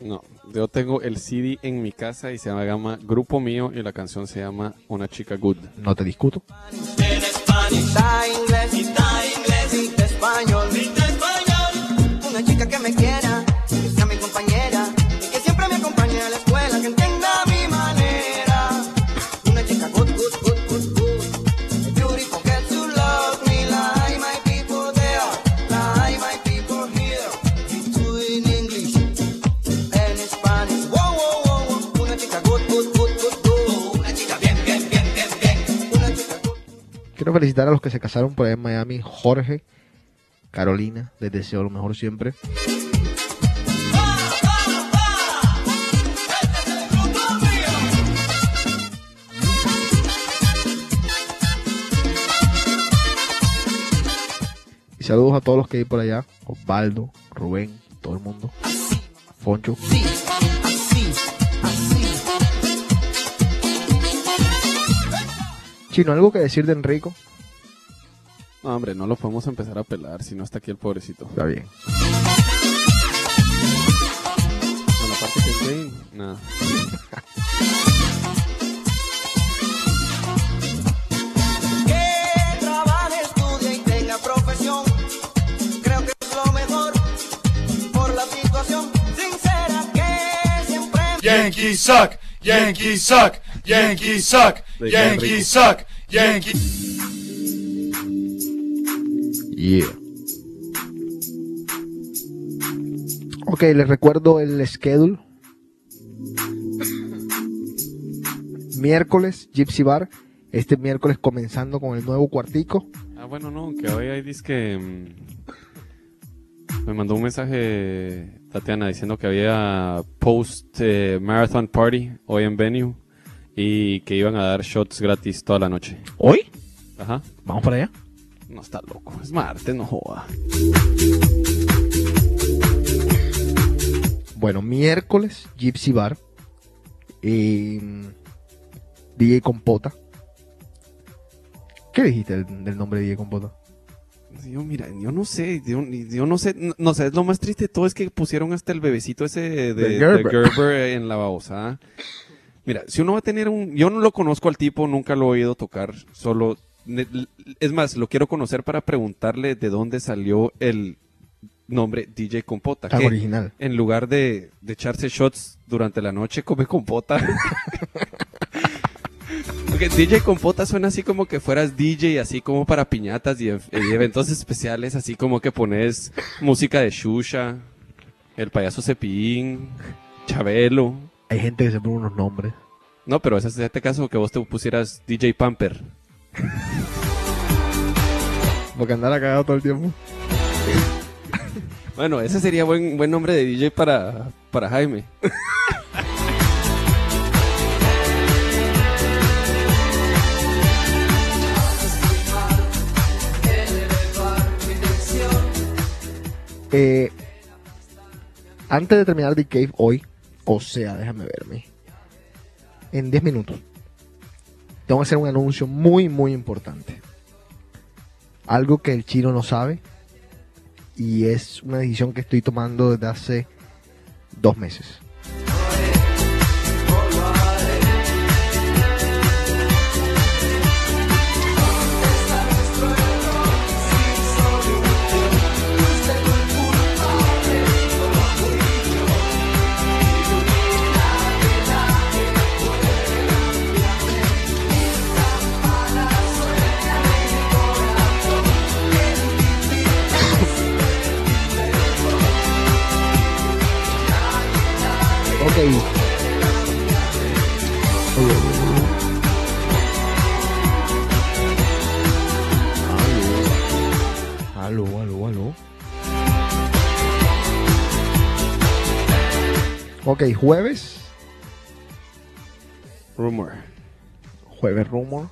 No, yo tengo el CD en mi casa y se llama Grupo Mío y la canción se llama Una Chica Good. No te discuto. Una chica que me quiera, que sea mi compañera, y que siempre me acompañe a la escuela, que entienda mi manera. Una chica good, good, good, good, good. Beautiful girl to love me, like my people there, like my people here. It's true in English. Quiero felicitar a los que se casaron por ahí en Miami. Jorge, Carolina, les deseo lo mejor siempre. Y saludos a todos los que hay por allá. Osvaldo, Rubén, todo el mundo. Foncho. Chino, ¿algo que decir de Enrico? No, hombre, no lo podemos empezar a pelar, si no está aquí el pobrecito. Está bien. Con la parte que es gay, nada. Que trabaje, estudie y tenga profesión. Creo que es lo mejor por la situación sincera que siempre... Yankee suck, Yankee suck. Yankee suck, Yankee suck, Yankee. Yeah. Ok, les recuerdo el schedule. Miércoles, Gypsy Bar. Este miércoles comenzando con el nuevo cuartico. Ah, bueno, no, que hoy hay disque. Me mandó un mensaje Tatiana diciendo que había post-marathon party hoy en Venue. Y que iban a dar shots gratis toda la noche. ¿Hoy? Ajá. ¿Vamos para allá? No, está loco. Es martes, no joda. Bueno, miércoles, Gypsy Bar. Y DJ Compota. ¿Qué dijiste del nombre de DJ Compota? Yo, mira, yo no sé, es lo más triste de todo es que pusieron hasta el bebecito ese de Gerber en la babosa. Mira, si uno va a tener un... Yo no lo conozco al tipo, nunca lo he oído tocar, solo... Es más, lo quiero conocer para preguntarle de dónde salió el nombre DJ Compota. Que original. En lugar de echarse shots durante la noche, come compota. Porque DJ Compota suena así como que fueras DJ, así como para piñatas y eventos especiales, así como que pones música de Xuxa, el payaso Cepillín, Chabelo. Hay gente que se pone unos nombres. No, pero es este caso que vos te pusieras DJ Pamper. Porque andara cagado todo el tiempo. Bueno, ese sería buen nombre de DJ para Jaime. Antes de terminar The Cave hoy, o sea, déjame verme, en 10 minutos tengo que hacer un anuncio muy, muy importante. Algo que el chino no sabe. Y es una decisión que estoy tomando desde hace 2 meses. Aló. Ok, jueves. Rumor. Jueves Rumor.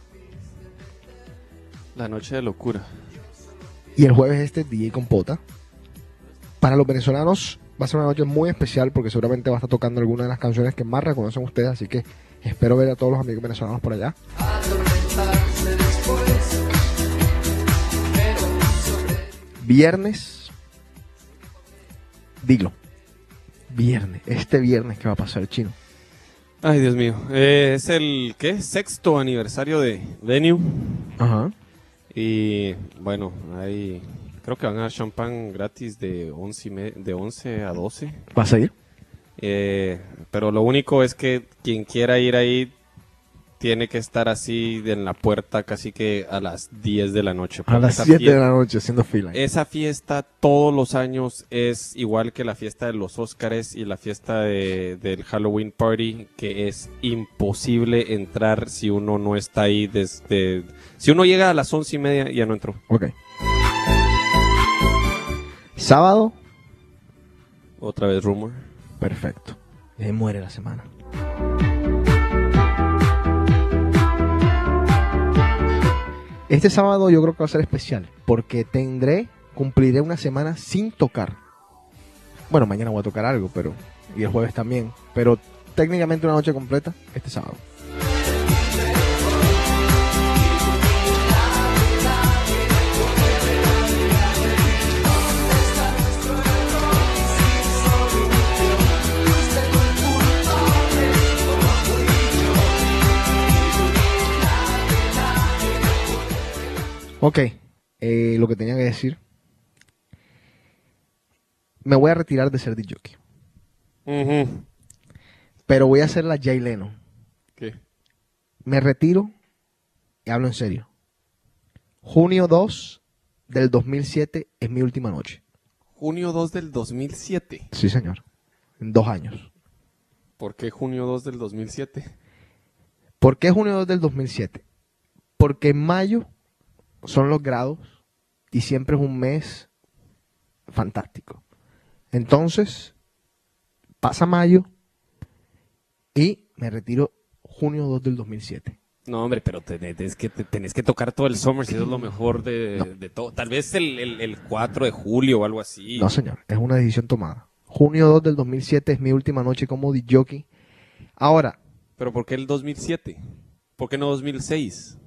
La noche de locura. Y el jueves este DJ Compota. Para los venezolanos va a ser una noche muy especial porque seguramente va a estar tocando alguna de las canciones que más reconocen ustedes, así que espero ver a todos los amigos venezolanos por allá. Este viernes, ¿qué va a pasar, Chino? Ay, Dios mío, es el, ¿qué? 6º aniversario de Venue. Ajá. Y bueno, ahí creo que van a dar champán gratis de 11 a 12. ¿Vas a ir? Pero lo único es que quien quiera ir ahí tiene que estar así en la puerta casi que a las 10 de la noche. A las 7 de la noche haciendo fila. Esa fiesta todos los años es igual que la fiesta de los Óscares y la fiesta del Halloween Party, que es imposible entrar si uno no está ahí desde... Si uno llega a las 11:30 ya no entró. Ok. Sábado. Otra vez Rumor. Perfecto. Muere la semana. Este sábado yo creo que va a ser especial porque cumpliré una semana sin tocar. Bueno, mañana voy a tocar algo, pero y el jueves también, pero técnicamente una noche completa este sábado. Ok, lo que tenía que decir. Me voy a retirar de ser DJ. Uh-huh. Pero voy a hacer la Jay Leno. ¿Qué? Me retiro y hablo en serio. Junio 2 del 2007 es mi última noche. ¿Junio 2 del 2007? Sí, señor. En 2 años. ¿Por qué junio 2 del 2007? ¿Por qué junio 2 del 2007? Porque en mayo... son los grados y siempre es un mes fantástico. Entonces, pasa mayo y me retiro junio 2 del 2007. No, hombre, pero tenés que tocar todo el summer, si eso es lo mejor de todo. Tal vez el 4 de julio o algo así. No, señor, es una decisión tomada. Junio 2 del 2007 es mi última noche como DJ. Ahora... ¿Pero por qué el 2007? ¿Por qué no 2006?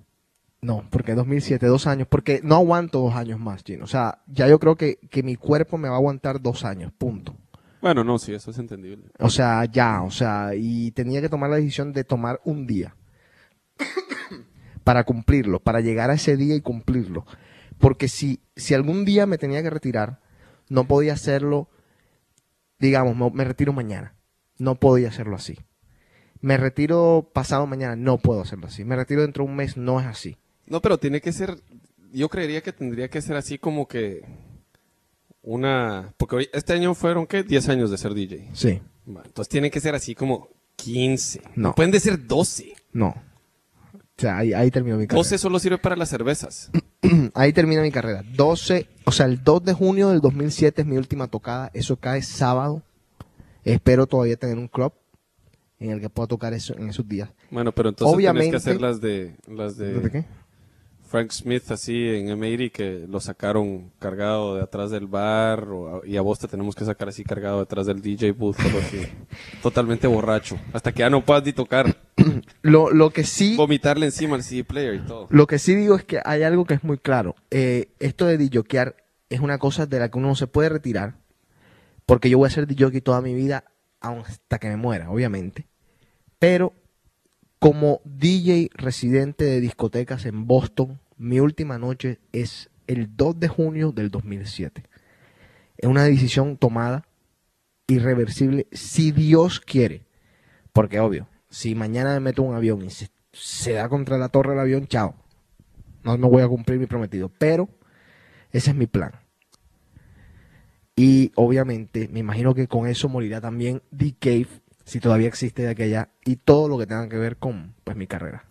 No, porque 2007, 2 años, porque no aguanto 2 años más, Gino. O sea, ya yo creo que mi cuerpo me va a aguantar 2 años, punto. Bueno, no, sí, eso es entendible. O sea, ya, o sea, y tenía que tomar la decisión de tomar un día para cumplirlo, para llegar a ese día y cumplirlo. Porque si algún día me tenía que retirar, no podía hacerlo, digamos, me retiro mañana. No podía hacerlo así. Me retiro pasado mañana, no puedo hacerlo así. Me retiro dentro de un mes, no es así. No, pero tiene que ser, yo creería que tendría que ser así como que una... Porque este año fueron, ¿qué? 10 años de ser DJ. Sí. Bueno, entonces tiene que ser así como 15. No. Pueden de ser 12. No. O sea, ahí terminó mi carrera. 12 solo sirve para las cervezas. Ahí termina mi carrera. 12, o sea, el 2 de junio del 2007 es mi última tocada. Eso cae sábado. Espero todavía tener un club en el que pueda tocar eso en esos días. Bueno, pero entonces obviamente, tienes que hacer las de qué? Frank Smith así en M80 que lo sacaron cargado de atrás del bar y a vos te tenemos que sacar así cargado detrás del DJ booth, así, totalmente borracho, hasta que ya no puedas ni tocar. Lo que sí... Vomitarle encima al CD player y todo. Lo que sí digo es que hay algo que es muy claro. Esto de disjokear es una cosa de la que uno no se puede retirar, porque yo voy a ser disjockey toda mi vida hasta que me muera, obviamente. Pero como DJ residente de discotecas en Boston, mi última noche es el 2 de junio del 2007. Es una decisión tomada, irreversible, si Dios quiere. Porque obvio, si mañana me meto en un avión y se da contra la torre del avión, chao. No voy a cumplir mi prometido. Pero ese es mi plan. Y obviamente, me imagino que con eso morirá también The Cave, si todavía existe de aquella, y todo lo que tenga que ver con, pues, mi carrera.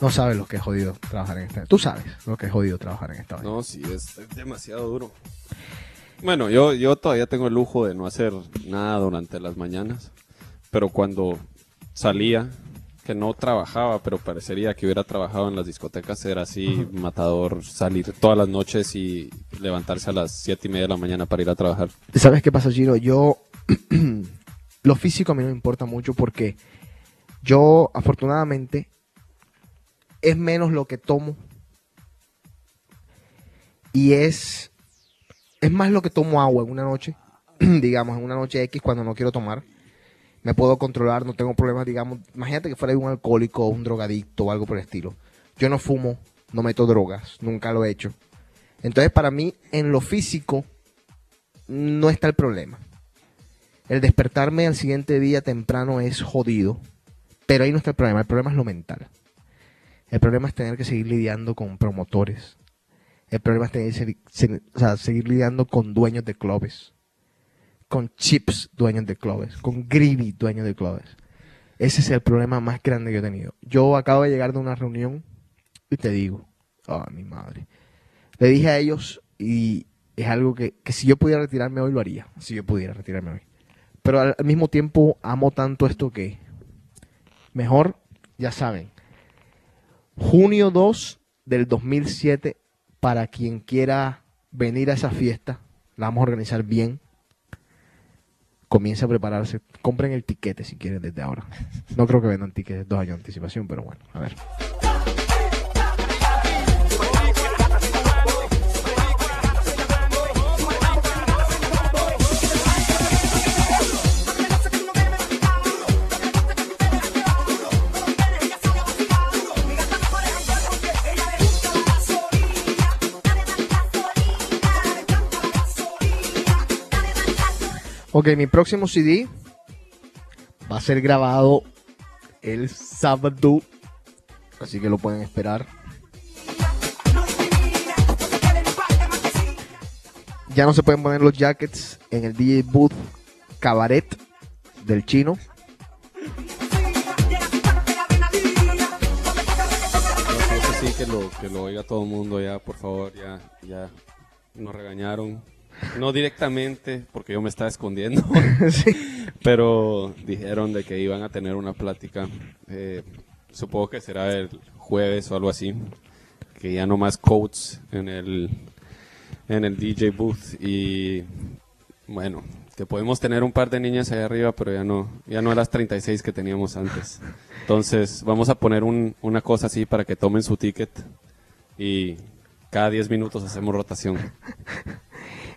No sabes lo que es jodido trabajar en esta. Tú sabes lo que es jodido trabajar en esta. No, sí, es demasiado duro. Bueno, yo todavía tengo el lujo de no hacer nada durante las mañanas, pero cuando salía, que no trabajaba, pero parecería que hubiera trabajado en las discotecas, era así, matador, salir todas las noches y levantarse a las 7:30 de la mañana para ir a trabajar. ¿Sabes qué pasa, Giro? Yo, lo físico a mí no me importa mucho porque yo, afortunadamente, es menos lo que tomo y es más lo que tomo agua en una noche, digamos, en una noche X cuando no quiero tomar. Me puedo controlar, no tengo problemas, digamos. Imagínate que fuera un alcohólico o un drogadicto o algo por el estilo. Yo no fumo, no meto drogas, nunca lo he hecho. Entonces, para mí, en lo físico, no está el problema. El despertarme al siguiente día temprano es jodido, pero ahí no está el problema es lo mental. El problema es tener que seguir lidiando con promotores. El problema es tener que seguir lidiando con dueños de clubes, con chips dueños de clubes, con greedy dueños de clubes. Ese es el problema más grande que yo he tenido. Yo acabo de llegar de una reunión y te digo, oh, mi madre. Le dije a ellos, y es algo que si yo pudiera retirarme hoy lo haría, si yo pudiera retirarme hoy. Pero al mismo tiempo amo tanto esto que mejor, ya saben, junio 2 del 2007, para quien quiera venir a esa fiesta, la vamos a organizar bien. Comienza a prepararse. Compren el tiquete si quieren desde ahora. No creo que vendan tiquetes 2 años de anticipación, pero bueno, a ver. Ok, mi próximo CD va a ser grabado el sábado, así que lo pueden esperar. Ya no se pueden poner los jackets en el DJ Booth Cabaret del Chino. Eso sí, que lo oiga todo el mundo ya, por favor, ya nos regañaron. No directamente, porque yo me estaba escondiendo, sí. Pero dijeron de que iban a tener una plática, supongo que será el jueves o algo así, que ya no más coats en el DJ booth y Bueno, que podemos tener un par de niñas ahí arriba, pero ya no a las 36 que teníamos antes. Entonces, vamos a poner una cosa así para que tomen su ticket y cada 10 minutos hacemos rotación.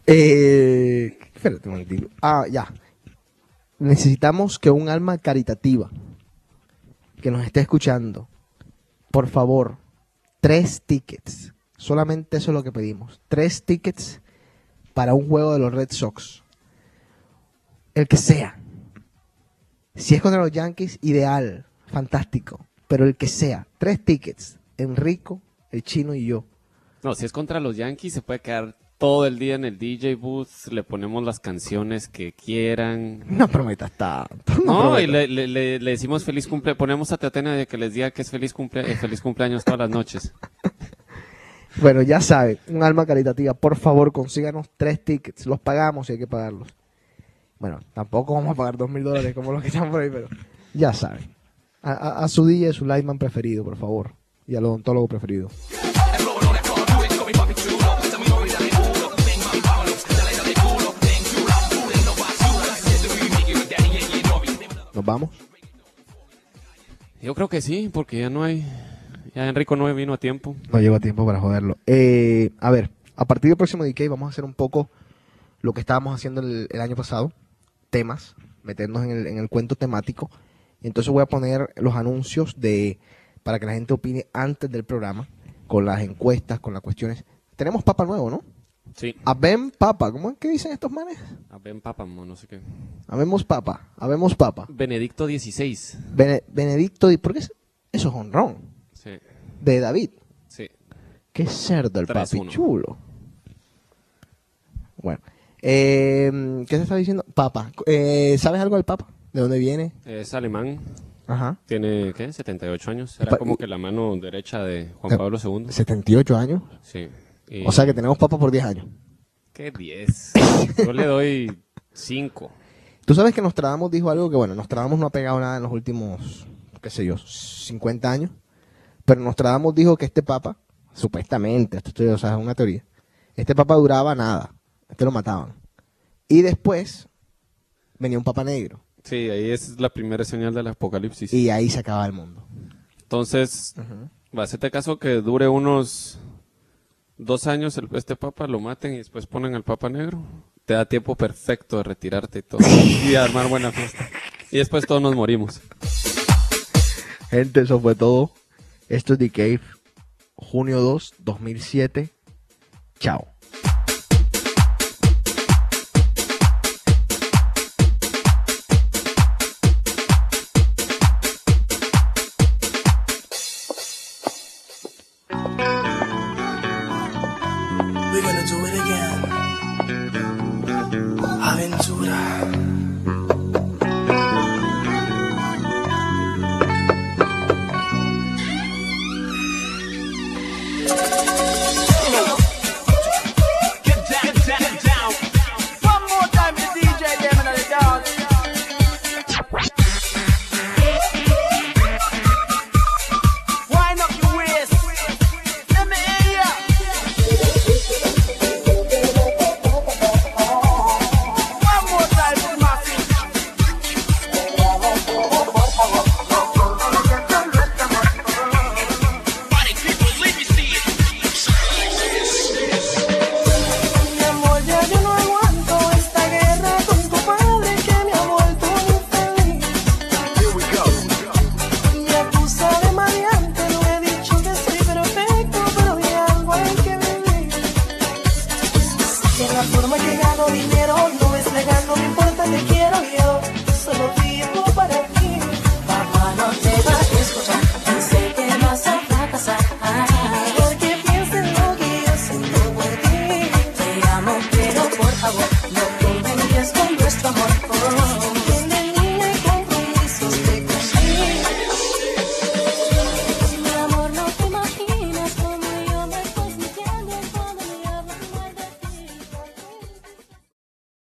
Espérate un momentito. Ah, ya. Necesitamos que un alma caritativa que nos esté escuchando, por favor, 3 tickets. Solamente eso es lo que pedimos. 3 tickets para un juego de los Red Sox. El que sea. Si es contra los Yankees, ideal, fantástico. Pero el que sea. 3 tickets. Enrico, el chino y yo. No, si es contra los Yankees, se puede quedar todo el día en el DJ booth, le ponemos las canciones que quieran. No prometas tanto. No, y le decimos feliz cumpleaños, ponemos a Teatena de que les diga que es feliz cumpleaños todas las noches. Bueno, ya saben, un alma caritativa, por favor, consíganos 3 tickets, los pagamos si hay que pagarlos. Bueno, tampoco vamos a pagar $2,000 como los que están por ahí, pero ya saben. A su DJ, su lightman preferido, por favor, y al odontólogo preferido. ¿Nos vamos? Yo creo que sí, porque ya no hay... Ya Enrico no vino a tiempo. No llegó a tiempo para joderlo. A ver, a partir del próximo DK vamos a hacer un poco lo que estábamos haciendo el año pasado. Temas, meternos en el cuento temático. Entonces voy a poner los anuncios para que la gente opine antes del programa, con las encuestas, con las cuestiones. Tenemos Papa nuevo, ¿no? Sí. Habem Papa, ¿cómo es que dicen estos manes? Habem Papa, no sé qué. Habemos Papa, habemos Papa. Benedicto XVI. Benedicto, ¿por qué eso es honrón? Sí. De David. Sí. Qué cerdo el papi chulo. Bueno, ¿qué se está diciendo? Papa, ¿sabes algo del Papa? ¿De dónde viene? Es alemán. Ajá. Tiene, ¿qué? 78 años. Era como que la mano derecha de Juan Pablo II. ¿78 años? Sí. Y... O sea que tenemos papa por 10 años. ¿Qué 10? Yo le doy 5. Tú sabes que Nostradamus dijo algo que, bueno, Nostradamus no ha pegado nada en los últimos, qué sé yo, 50 años. Pero Nostradamus dijo que este papa, supuestamente, esto, o sea, es una teoría, este papa duraba nada. Este lo mataban. Y después venía un papa negro. Sí, ahí es la primera señal del apocalipsis. Y ahí se acaba el mundo. Entonces, va a hacerte caso que dure unos... 2 años este papa, lo maten y después ponen al papa negro. Te da tiempo perfecto de retirarte y todo. Y armar buena fiesta. Y después todos nos morimos. Gente, eso fue todo. Esto es The Cave. Junio 2, 2007. Chao. Pero por favor, no convengas con nuestro amor.